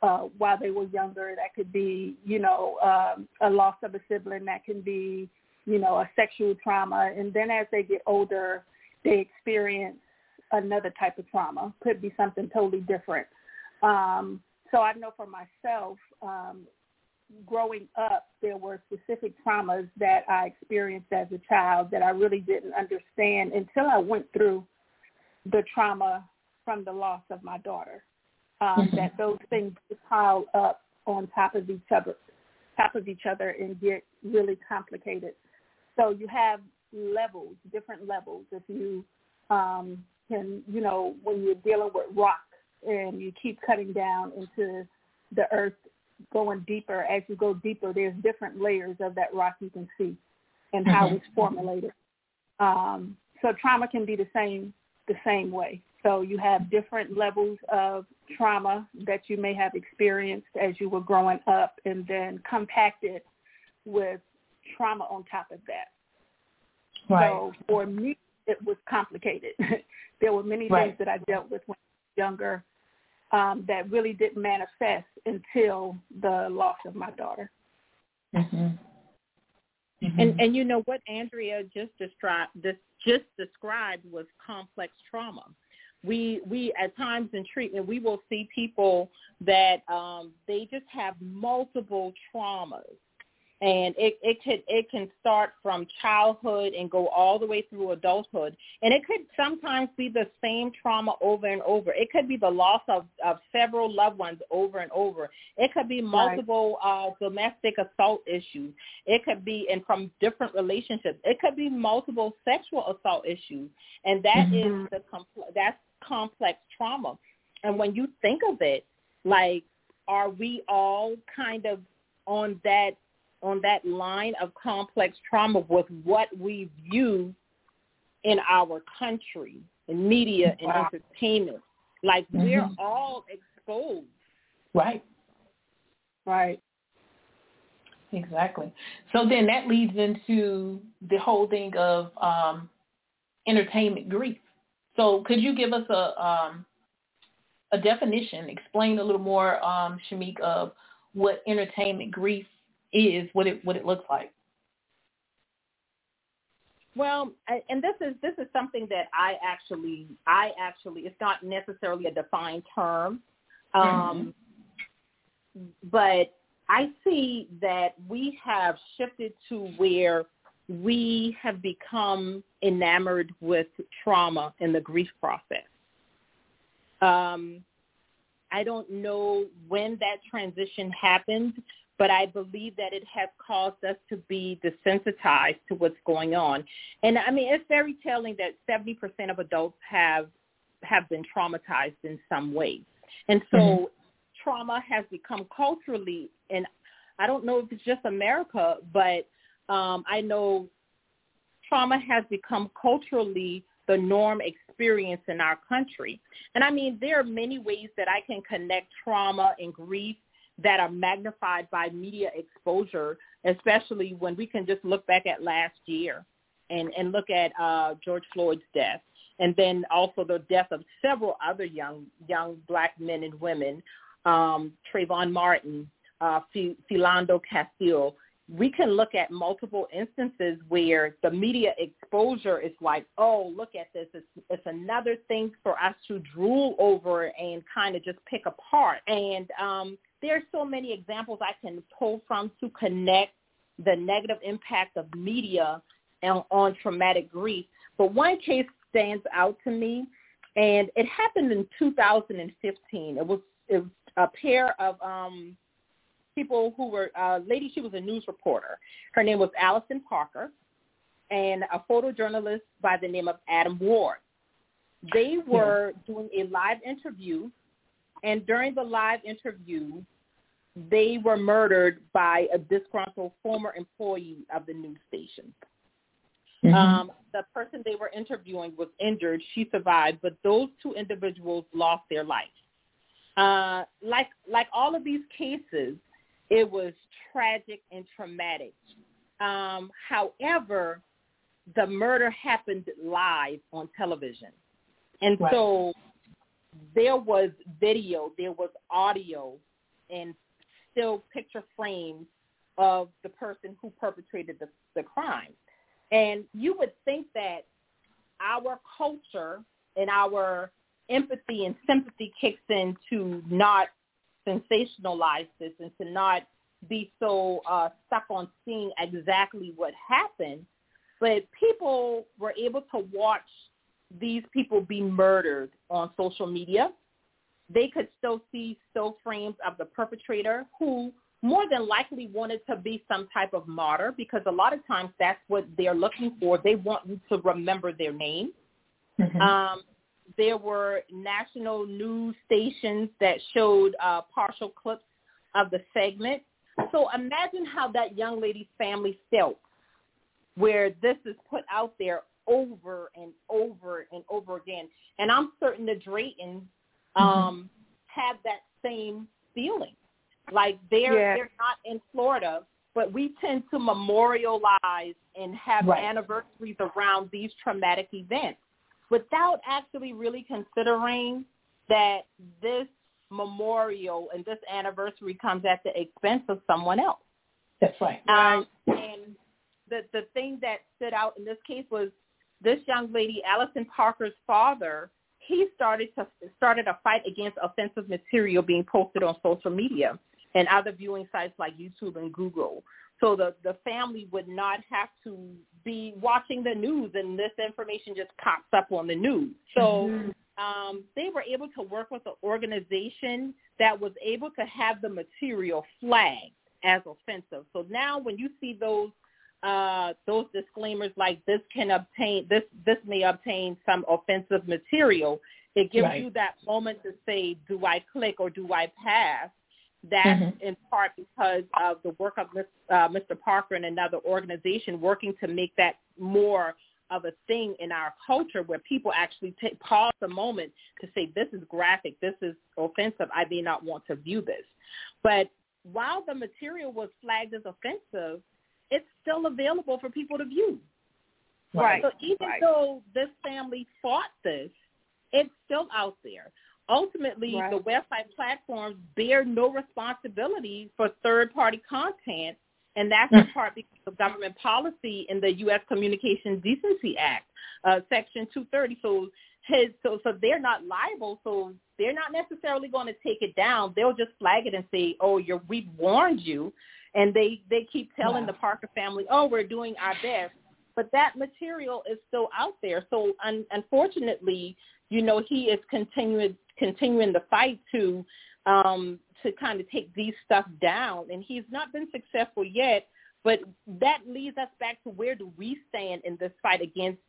uh, while they were younger, that could be, you know, um, a loss of a sibling, that can be, you know, a sexual trauma. And then as they get older, they experience another type of trauma. Could be something totally different. Um, so I know for myself, um, growing up, there were specific traumas that I experienced as a child that I really didn't understand until I went through the trauma from the loss of my daughter. Um, mm-hmm. That those things pile up on top of each other, top of each other, and get really complicated. So you have levels, different levels. If you um, can, you know, when you're dealing with rocks and you keep cutting down into the earth, going deeper, as you go deeper, there's different layers of that rock you can see and how mm-hmm. it's formulated. Um, so trauma can be the same, the same way. So you have different levels of trauma that you may have experienced as you were growing up, and then compacted with trauma on top of that. Right. So for me, it was complicated. There were many right. things that I dealt with when I was younger Um, that really didn't manifest until the loss of my daughter. Mm-hmm. Mm-hmm. And and you know what Andrea just described this just described was complex trauma. We we at times in treatment we will see people that um, they just have multiple traumas, and it it could it can start from childhood and go all the way through adulthood. And it could sometimes be the same trauma over and over. It could be the loss of, of several loved ones over and over. It could be multiple right. uh, domestic assault issues. It could be and from different relationships. It could be multiple sexual assault issues. And that mm-hmm. is the compl- that's complex trauma. And when you think of it, like, are we all kind of on that on that line of complex trauma with what we view in our country, in media and wow. entertainment? Like mm-hmm. we're all exposed. Right. Right. Exactly. So then that leads into the whole thing of um, entertainment grief. So could you give us a um, a definition, explain a little more, um, Shamique, of what entertainment grief is, what it what it looks like? Well, and this is this is something that I actually I actually it's not necessarily a defined term, um, mm-hmm. but I see that we have shifted to where we have become enamored with trauma in the grief process. Um, I don't know when that transition happened, but I believe that it has caused us to be desensitized to what's going on. And, I mean, it's very telling that seventy percent of adults have have been traumatized in some way. And so mm-hmm. trauma has become culturally, and I don't know if it's just America, but um, I know trauma has become culturally the norm experience in our country. And, I mean, there are many ways that I can connect trauma and grief that are magnified by media exposure, especially when we can just look back at last year and, and look at uh, George Floyd's death, and then also the death of several other young young black men and women, um, Trayvon Martin, uh, Ph- Philando Castile. We can look at multiple instances where the media exposure is like, oh, look at this. It's, it's another thing for us to drool over and kind of just pick apart. And um, there are so many examples I can pull from to connect the negative impact of media on, on traumatic grief. But one case stands out to me, and it happened in two thousand fifteen. It was, it was a pair of um, – people who were, uh, lady, she was a news reporter. Her name was Allison Parker, and a photojournalist by the name of Adam Ward. They were doing a live interview And during the live interview, they were murdered by a disgruntled former employee of the news station. Mm-hmm. Um, the person they were interviewing was injured. She survived, but those two individuals lost their life. Uh, like like all of these cases, it was tragic and traumatic. Um, however, the murder happened live on television. And right. so there was video, there was audio, and still picture frames of the person who perpetrated the, the crime. And you would think that our culture and our empathy and sympathy kicks in to not sensationalize this and to not be so uh, stuck on seeing exactly what happened. But people were able to watch these people be murdered on social media. They could still see still frames of the perpetrator, who more than likely wanted to be some type of martyr, because a lot of times that's what they're looking for. They want you to remember their name. Mm-hmm. Um, there were national news stations that showed uh, partial clips of the segment. So imagine how that young lady's family felt, where this is put out there over and over and over again. And I'm certain the Draytons um, mm-hmm. have that same feeling. Like they're yeah. they're not in Florida, but we tend to memorialize and have right. anniversaries around these traumatic events without actually really considering that this memorial and this anniversary comes at the expense of someone else. That's right. Um, and the the thing that stood out in this case was this young lady, Allison Parker's father. He started to started a fight against offensive material being posted on social media and other viewing sites like YouTube and Google. So the, the family would not have to be watching the news, and this information just pops up on the news. So um, they were able to work with an organization that was able to have the material flagged as offensive. So now when you see those uh, those disclaimers like this can obtain this this may obtain some offensive material, it gives right. you that moment to say, do I click or do I pass? That's mm-hmm. in part because of the work of uh, Mister Parker and another organization working to make that more of a thing in our culture, where people actually take, pause a moment to say, this is graphic, this is offensive, I may not want to view this. But while the material was flagged as offensive, it's still available for people to view. Right. So even right. though this family fought this, it's still out there. Ultimately, right. the website platforms bear no responsibility for third-party content, and that's in part because of government policy in the U S Communications Decency Act, uh, Section two thirty. So, his, so, so they're not liable, so they're not necessarily going to take it down. They'll just flag it and say, oh, you're, we warned you, and they, they keep telling wow. the Parker family, oh, we're doing our best, but that material is still out there. So, un- unfortunately, you know, he is continuing continuing the fight to um, to kind of take these stuff down, and he's not been successful yet. But that leads us back to, where do we stand in this fight against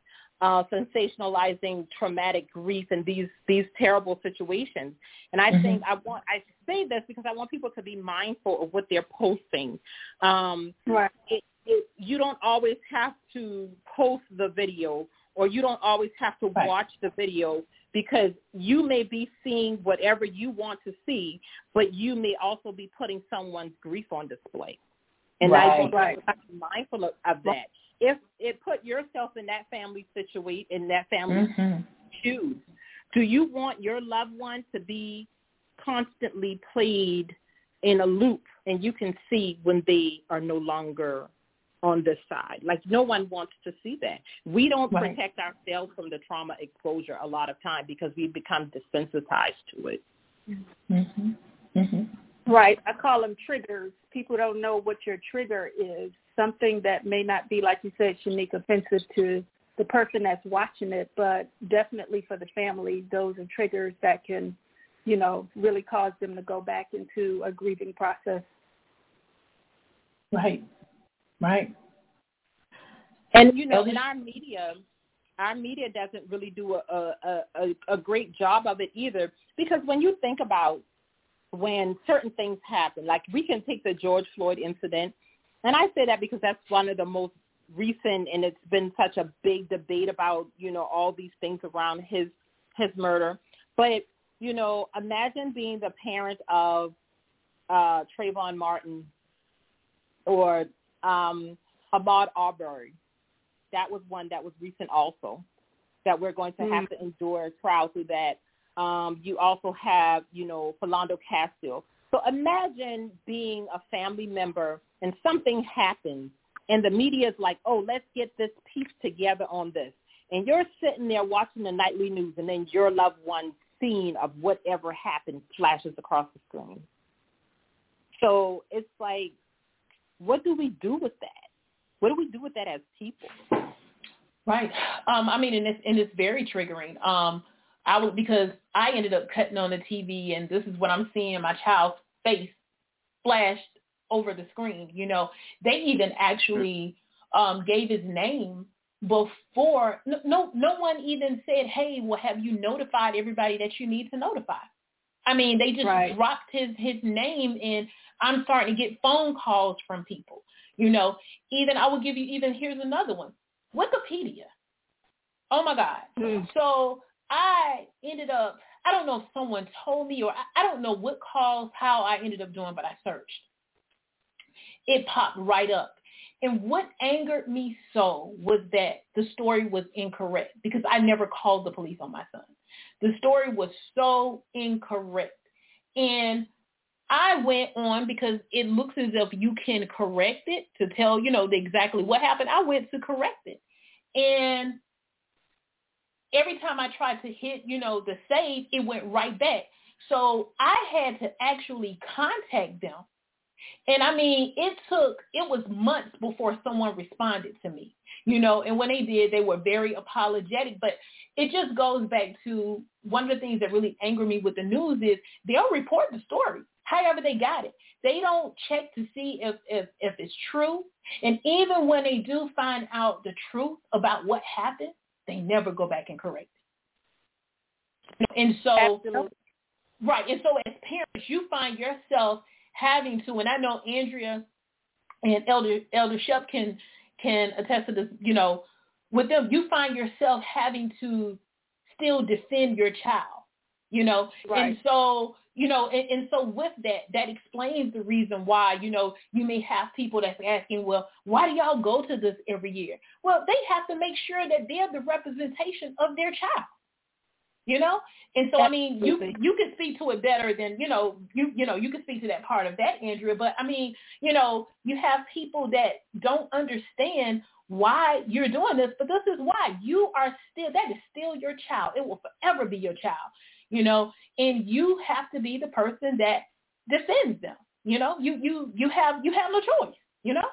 uh, sensationalizing traumatic grief and these these terrible situations? And I mm-hmm. think I want I say this because I want people to be mindful of what they're posting. Um, right. It, it, you don't always have to post the video, or you don't always have to right. watch the video, because you may be seeing whatever you want to see, but you may also be putting someone's grief on display. And right, I think right. I be mindful of, of that. If it put yourself in that family situation, in that family mm-hmm. shoes, do you want your loved one to be constantly played in a loop, and you can see when they are no longer on this side? Like, no one wants to see that. We don't right. protect ourselves from the trauma exposure a lot of time because we become desensitized to it. Mm-hmm. Mm-hmm. Right. I call them triggers. People don't know what your trigger is. Something that may not be, like you said, Shamiquia, offensive to the person that's watching it, but definitely for the family, those are triggers that can, you know, really cause them to go back into a grieving process. Right. Right. And, you know, in our media, our media doesn't really do a, a, a, a great job of it either, because when you think about when certain things happen, like we can take the George Floyd incident, and I say that because that's one of the most recent, and it's been such a big debate about, you know, all these things around his his murder. But, you know, imagine being the parent of uh, Trayvon Martin or um, Ahmaud Arbery. That was one that was recent also, that we're going to mm. have to endure a trial through that. Um, you also have, you know, Philando Castile. So imagine being a family member and something happens and the media is like, oh, let's get this piece together on this. And you're sitting there watching the nightly news, and then your loved one's scene of whatever happened flashes across the screen. So it's like, what do we do with that? What do we do with that as people? Right. Um, I mean, and it's, and it's very triggering. Um, I would, because I ended up cutting on the T V, and this is what I'm seeing my child's face flashed over the screen. You know, they even actually um, gave his name before. No, no, no one even said, hey, well, have you notified everybody that you need to notify? I mean, they just right. dropped his, his name, and I'm starting to get phone calls from people. You know, even I will give you, even here's another one, Wikipedia. Oh, my God. Mm. So I ended up, I don't know if someone told me or I, I don't know what calls, how I ended up doing, but I searched. It popped right up. And what angered me so was that the story was incorrect, because I never called the police on my son. The story was so incorrect. And I went on, because it looks as if you can correct it to tell, you know, exactly what happened. I went to correct it. And every time I tried to hit, you know, the save, it went right back. So I had to actually contact them. And I mean, it took, it was months before someone responded to me, you know, and when they did, they were very apologetic. But it just goes back to one of the things that really angered me with the news is they'll report the story however they got it. They don't check to see if, if, if it's true. And even when they do find out the truth about what happened, they never go back and correct it. And so, Absolutely. right. And so as parents, you find yourself having to, and I know Andrea and Elder Elder Shep can can attest to this, you know, with them, you find yourself having to still defend your child, you know. Right. And so, you know, and, and so with that, that explains the reason why, you know, you may have people that's asking, well, why do y'all go to this every year? Well, they have to make sure that they're the representation of their child. You know, and so, Absolutely. I mean, you you can speak to it better than, you know, you you know, you can speak to that part of that, Andrea. But, I mean, you know, you have people that don't understand why you're doing this, but this is why. You are still, that is still your child. It will forever be your child, you know, and you have to be the person that defends them. You know, you you you have you have no choice, you know.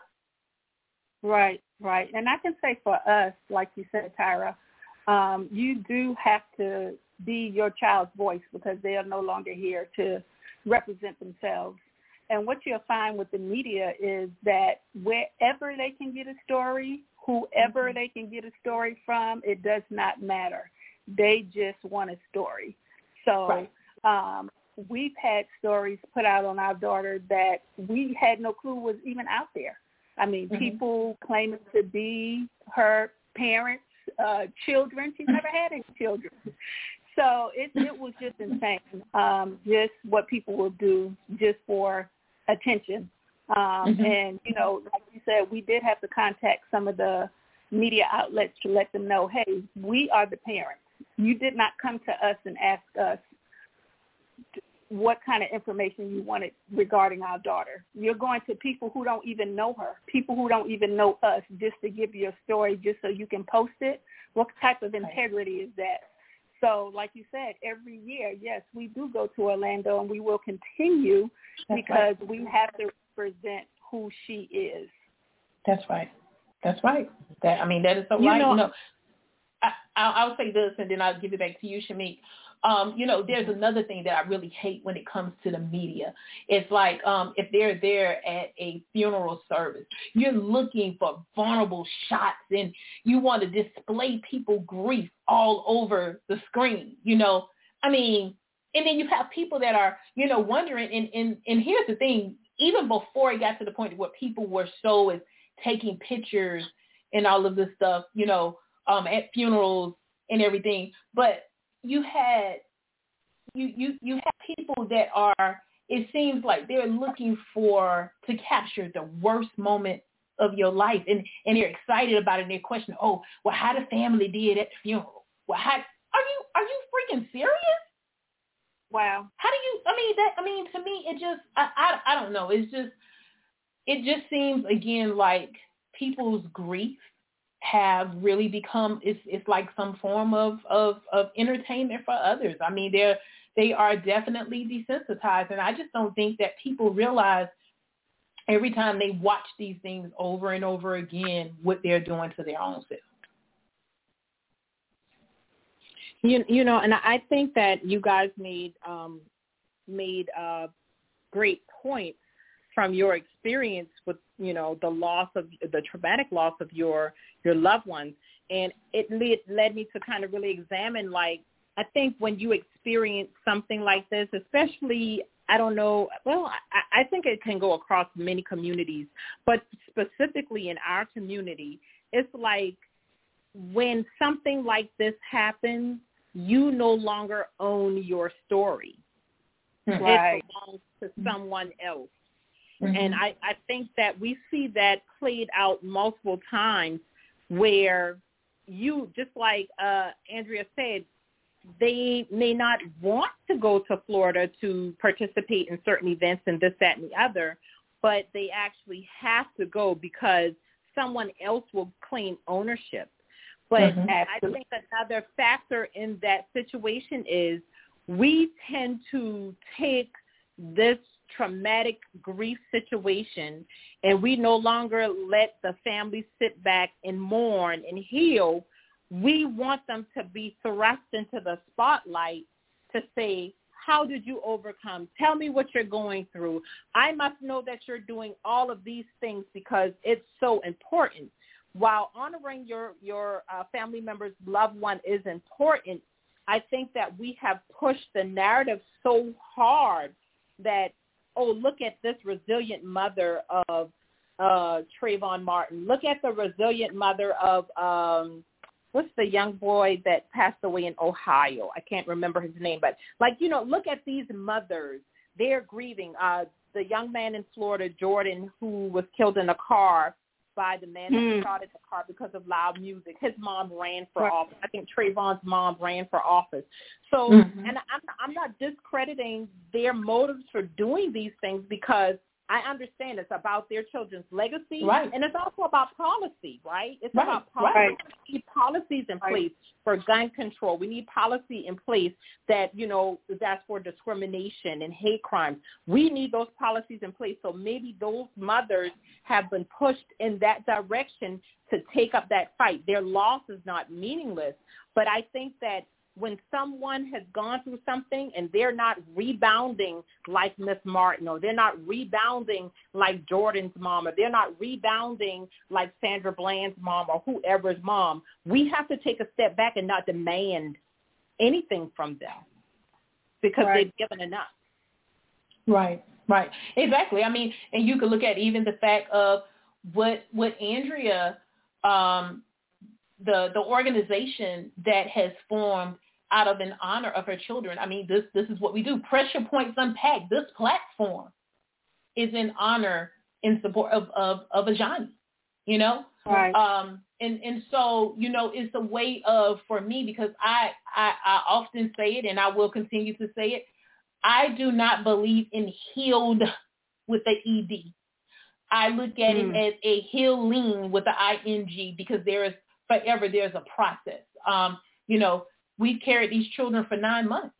Right, right. And I can say for us, like you said, Tyra, Um, you do have to be your child's voice, because they are no longer here to represent themselves. And what you'll find with the media is that wherever they can get a story, whoever mm-hmm. they can get a story from, it does not matter. They just want a story. So right. um, we've had stories put out on our daughter that we had no clue was even out there. I mean, mm-hmm. people claiming to be her parents. Uh, children. She's never had any children. So it, it was just insane, um, just what people will do just for attention. Um, mm-hmm. And, you know, like you said, we did have to contact some of the media outlets to let them know, hey, we are the parents. You did not come to us and ask us what kind of information you wanted regarding our daughter. You're going to people who don't even know her, people who don't even know us, just to give you a story just so you can post it. What type of integrity is that? So like you said, every year, yes, we do go to Orlando, and we will continue That's because right. we have to represent who she is. That's right. That's right. That I mean, that is so you right. Know, you know, I, I'll, I'll say this, and then I'll give it back to you, Shamique. Um, you know, there's another thing that I really hate when it comes to the media. It's like um, if they're there at a funeral service, you're looking for vulnerable shots and you want to display people grief all over the screen, you know. I mean, and then you have people that are, you know, wondering. And, and, and here's the thing, even before it got to the point where people were so is taking pictures and all of this stuff, you know, um, at funerals and everything, but you had you, you you have people that are, it seems like they're looking for to capture the worst moment of your life, and, and they're excited about it, and they're questioning, oh, well, how the family did at the funeral. Well, how are you are you freaking serious? Wow. How do you I mean that I mean to me it just I I, I don't know. It's just it just seems again like people's grief have really become, it's it's like some form of, of, of entertainment for others. I mean, they're, they are definitely desensitized. And I just don't think that people realize every time they watch these things over and over again, what they're doing to their own self. You, you know, and I think that you guys made, um, made a great point from your experience with, you know, the loss of the traumatic loss of your, your loved ones. And it led, led me to kind of really examine, like, I think when you experience something like this, especially, I don't know, well, I, I think it can go across many communities, but specifically in our community, it's like when something like this happens, you no longer own your story. Right. It belongs to someone else. Mm-hmm. And I, I think that we see that played out multiple times where you, just like uh, Andrea said, they may not want to go to Florida to participate in certain events and this, that, and the other, but they actually have to go because someone else will claim ownership. But mm-hmm. I think another factor in that situation is we tend to take this traumatic grief situation, and we no longer let the family sit back and mourn and heal. We want them to be thrust into the spotlight to say, how did you overcome? Tell me what you're going through. I must know that you're doing all of these things because it's so important. While honoring your, your uh, family member's loved one is important, I think that we have pushed the narrative so hard that, oh, look at this resilient mother of uh, Trayvon Martin. Look at the resilient mother of, um, what's the young boy that passed away in Ohio? I can't remember his name, but, like, you know, look at these mothers. They're grieving. Uh, the young man in Florida, Jordan, who was killed in a car by the man mm. that started the car because of loud music. His mom ran for right. office. I think Trayvon's mom ran for office. So, mm-hmm. and I'm, I'm not discrediting their motives for doing these things because I understand it's about their children's legacy. Right. And it's also about policy, right? It's right. about policy. Right. We need policies in right. place for gun control. We need policy in place that, you know, that's for discrimination and hate crimes. We need those policies in place. So maybe those mothers have been pushed in that direction to take up that fight. Their loss is not meaningless. But I think that when someone has gone through something and they're not rebounding like Miss Martin, or they're not rebounding like Jordan's mom, or they're not rebounding like Sandra Bland's mom or whoever's mom, we have to take a step back and not demand anything from them because right. they've given enough. Right, right. Exactly. I mean, and you can look at even the fact of what, what Andrea, um, the, the organization that has formed out of an honor of her children. I mean, this, this is what we do. Pressure Points Unpacked. This platform is in honor in support of, of, of Ajani, you know? Right. Um, and, and so, you know, it's a way of, for me, because I, I, I often say it and I will continue to say it. I do not believe in healed with the E D. I look at mm. it as a healing with the I N G because there is, forever, there's a process. Um, you know, we've carried these children for nine months.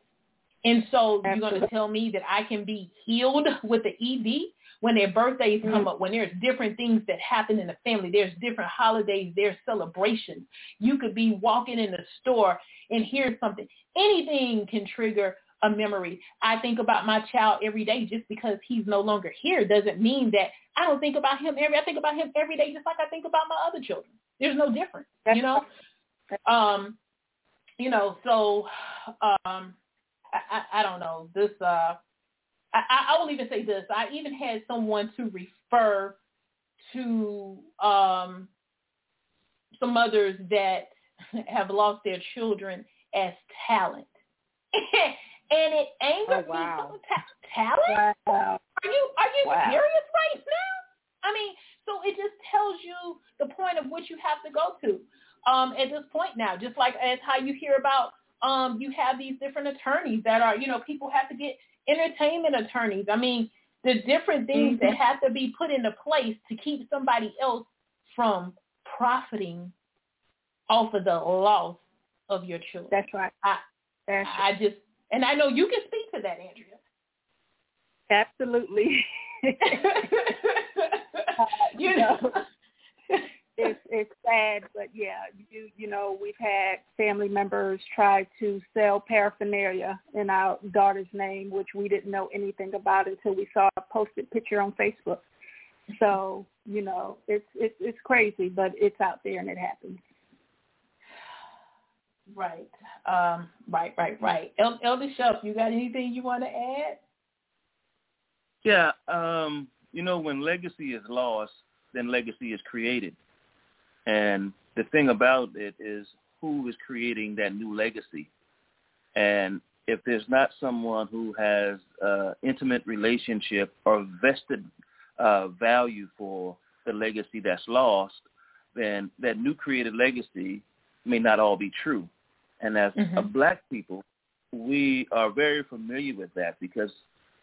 And so Absolutely. You're going to tell me that I can be healed with the E D when their birthdays mm-hmm. come up, when there's different things that happen in the family, there's different holidays, there's celebrations. You could be walking in the store and hear something. Anything can trigger a memory. I think about my child every day. Just because he's no longer here doesn't mean that I don't think about him every. I think about him every day, just like I think about my other children. There's no difference, you know. Um, you know, so um, I, I, I don't know this. Uh, I, I will even say this. I even had someone to refer to um, some others that have lost their children as talent. And it angers oh, wow. me. Talent? Wow. Are you are you wow. serious right now? I mean, so it just tells you the point of which you have to go to um, at this point now. Just like as how you hear about um, you have these different attorneys that are, you know, people have to get entertainment attorneys. I mean, the different things mm-hmm. that have to be put into place to keep somebody else from profiting off of the loss of your children. That's right. I, That's right. I just. And I know you can speak to that, Andrea. Absolutely. uh, you know, it's it's sad, but yeah, you you know, we've had family members try to sell paraphernalia in our daughter's name, which we didn't know anything about until we saw a posted picture on Facebook. So you know, it's it's it's crazy, but it's out there and it happens. Right, um, right, right, right. El- Elder Shelf, you got anything you want to add? Yeah, um, you know, when legacy is lost, then legacy is created. And the thing about it is who is creating that new legacy. And if there's not someone who has uh, intimate relationship or vested uh, value for the legacy that's lost, then that new created legacy may not all be true. And as mm-hmm. a black people, we are very familiar with that because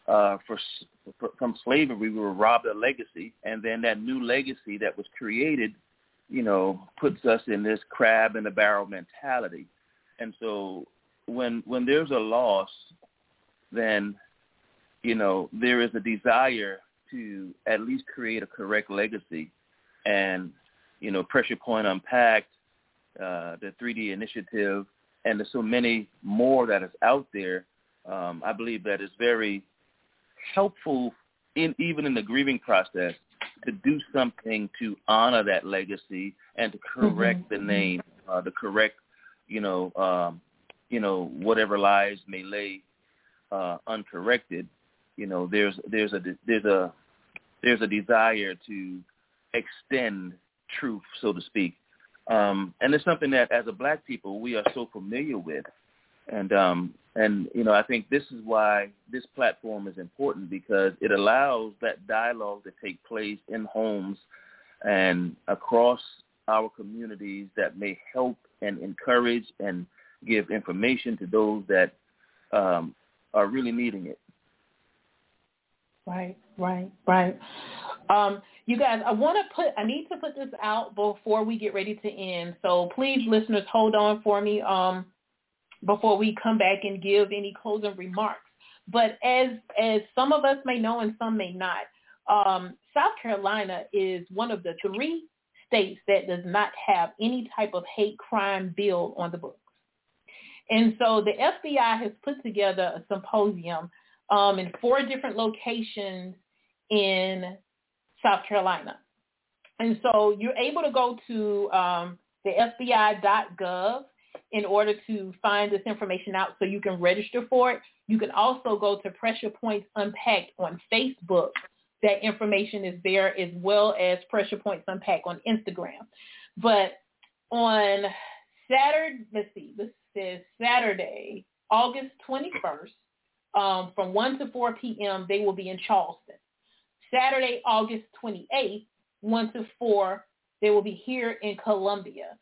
uh, for, for, from slavery, we were robbed of legacy. And then that new legacy that was created, you know, puts us in this crab in the barrel mentality. And so when when there's a loss, then, you know, there is a desire to at least create a correct legacy. And, you know, Pressure Point Unpacked, Uh, the three D Initiative, and there's so many more that is out there. Um, I believe that is very helpful, in, even in the grieving process, to do something to honor that legacy and to correct mm-hmm. the name, uh, to correct, you know, um, you know, whatever lies may lay uh, uncorrected. You know, there's there's a there's a there's a desire to extend truth, so to speak. Um, and it's something that, as a black people, we are so familiar with. And, um, and you know, I think this is why this platform is important, because it allows that dialogue to take place in homes and across our communities that may help and encourage and give information to those that um, are really needing it. Right, right, right. Um, you guys, I want to put, I need to put this out before we get ready to end. So please, listeners, hold on for me um, before we come back and give any closing remarks. But as as some of us may know and some may not, um, South Carolina is one of the three states that does not have any type of hate crime bill on the books. And so the F B I has put together a symposium um, in four different locations in South Carolina. And so you're able to go to um, the F B I dot gov in order to find this information out so you can register for it. You can also go to Pressure Points Unpacked on Facebook. That information is there, as well as Pressure Points Unpacked on Instagram. But on Saturday, let's see, this says Saturday, August twenty-first, um, from one to four p.m., they will be in Charleston. Saturday, August twenty-eighth, one to four, they will be here in Columbia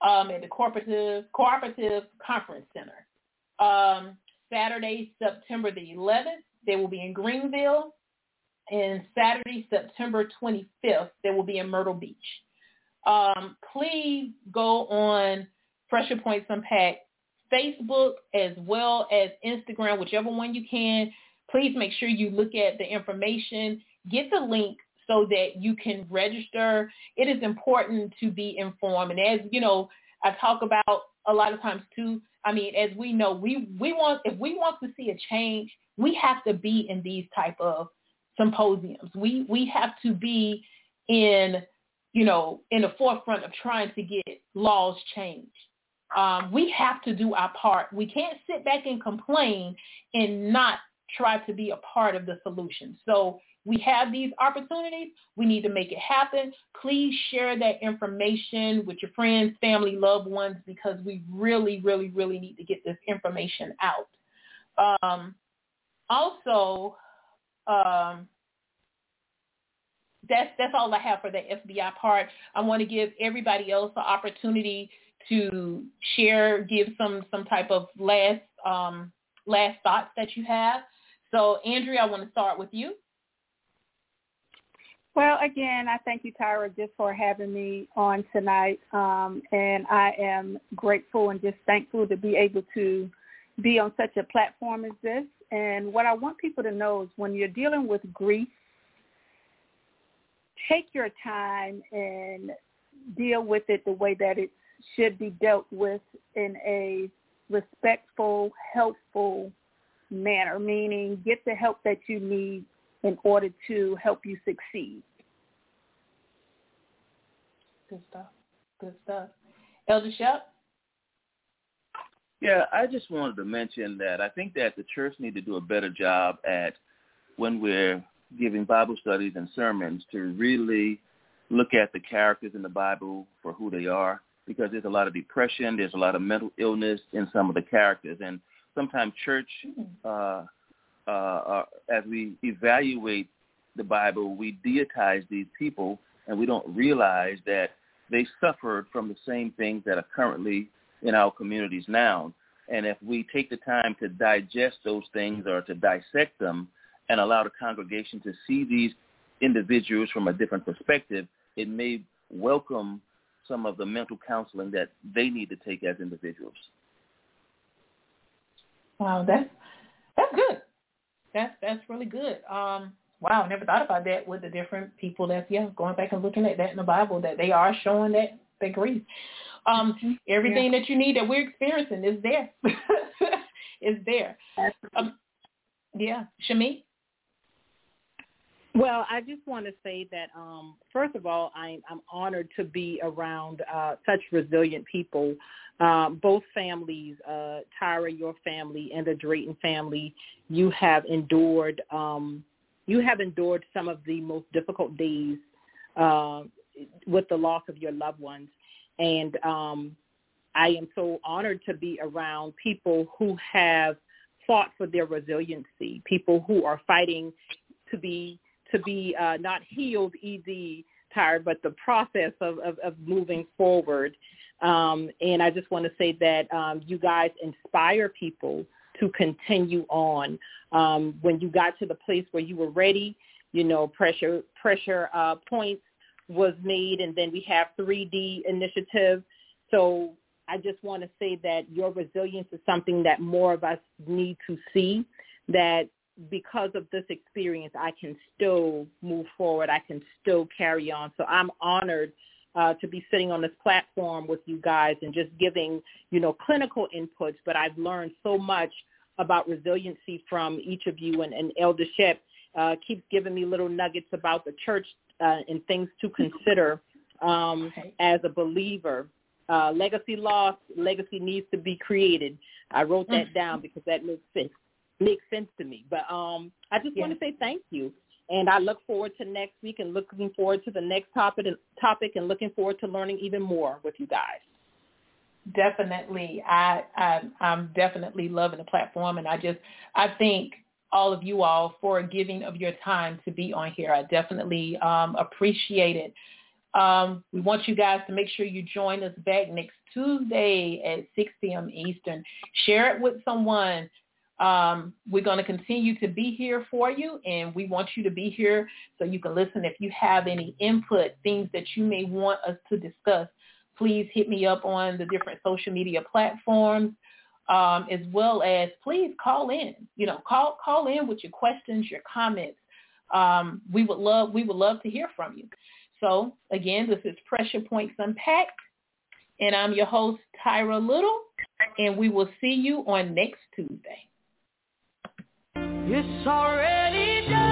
um, at the Cooperative, Cooperative Conference Center. Um, Saturday, September the eleventh, they will be in Greenville. And Saturday, September twenty-fifth, they will be in Myrtle Beach. Um, please go on Pressure Points Unpacked Facebook as well as Instagram, whichever one you can. Please make sure you look at the information. get the link so that you can register. It is important to be informed. And as, you know, I talk about a lot of times too, I mean, as we know, we, we want, if we want to see a change, we have to be in these type of symposiums. We, we have to be in, you know, in the forefront of trying to get laws changed. Um, we have to do our part. We can't sit back and complain and not try to be a part of the solution. So we have these opportunities. We need to make it happen. Please share that information with your friends, family, loved ones, because we really, really, really need to get this information out. Um, also, um, that's, that's all I have for the F B I part. I want to give everybody else an opportunity to share, give some, some type of last um, last thoughts that you have. So, Andrea, I want to start with you. Well, again, I thank you, Tyra, just for having me on tonight. Um, and I am grateful and just thankful to be able to be on such a platform as this. And what I want people to know is when you're dealing with grief, take your time and deal with it the way that it's should be dealt with in a respectful, helpful manner, meaning get the help that you need in order to help you succeed. Good stuff. Good stuff. Elder Shep? Yeah, I just wanted to mention that I think that the church needs to do a better job at when we're giving Bible studies and sermons to really look at the characters in the Bible for who they are, because there's a lot of depression, there's a lot of mental illness in some of the characters. And sometimes church, uh, uh, uh, as we evaluate the Bible, we deitize these people, and we don't realize that they suffered from the same things that are currently in our communities now. And if we take the time to digest those things or to dissect them and allow the congregation to see these individuals from a different perspective, it may welcome some of the mental counseling that they need to take as individuals. Wow, that's, that's good. That's, that's really good. Um, wow, never thought about that with the different people that's, yeah, going back and looking at that in the Bible, that they are showing that, that grief. Um, everything yeah. that you need that we're experiencing is there. Is there. Um, yeah. Shami? Well, I just want to say that, um, first of all, I'm, I'm honored to be around uh, such resilient people, uh, both families, uh, Tyra, your family, and the Drayton family. You have endured um, you have endured some of the most difficult days uh, with the loss of your loved ones. And um, I am so honored to be around people who have fought for their resiliency, people who are fighting to be to be uh, not healed, E D, Tyra, but the process of, of, of moving forward. Um, and I just want to say that um, you guys inspire people to continue on. Um, when you got to the place where you were ready, you know, pressure pressure uh, points was made, and then we have three D Initiative. So I just want to say that your resilience is something that more of us need to see, that because of this experience, I can still move forward. I can still carry on. So I'm honored uh, to be sitting on this platform with you guys and just giving, you know, clinical inputs. But I've learned so much about resiliency from each of you, and, and Eldership uh, keeps giving me little nuggets about the church uh, and things to consider um, okay. as a believer. Uh, legacy lost, legacy needs to be created. I wrote that mm-hmm. down because that makes sense. Makes sense to me. But um, I just yeah. want to say thank you. And I look forward to next week and looking forward to the next topic and, topic and looking forward to learning even more with you guys. Definitely. I, I, I'm definitely loving the platform. And I just, I thank all of you all for giving of your time to be on here. I definitely um, appreciate it. Um, we want you guys to make sure you join us back next Tuesday at six p.m. Eastern. Share it with someone. Um, we're going to continue to be here for you, and we want you to be here so you can listen. If you have any input, things that you may want us to discuss, please hit me up on the different social media platforms, um, as well as please call in, you know, call, call in with your questions, your comments. um, we would love we would love to hear from you. So again, this is Pressure Points Unpacked, and I'm your host, Tyra Little, and we will see you on next Tuesday. It's already done.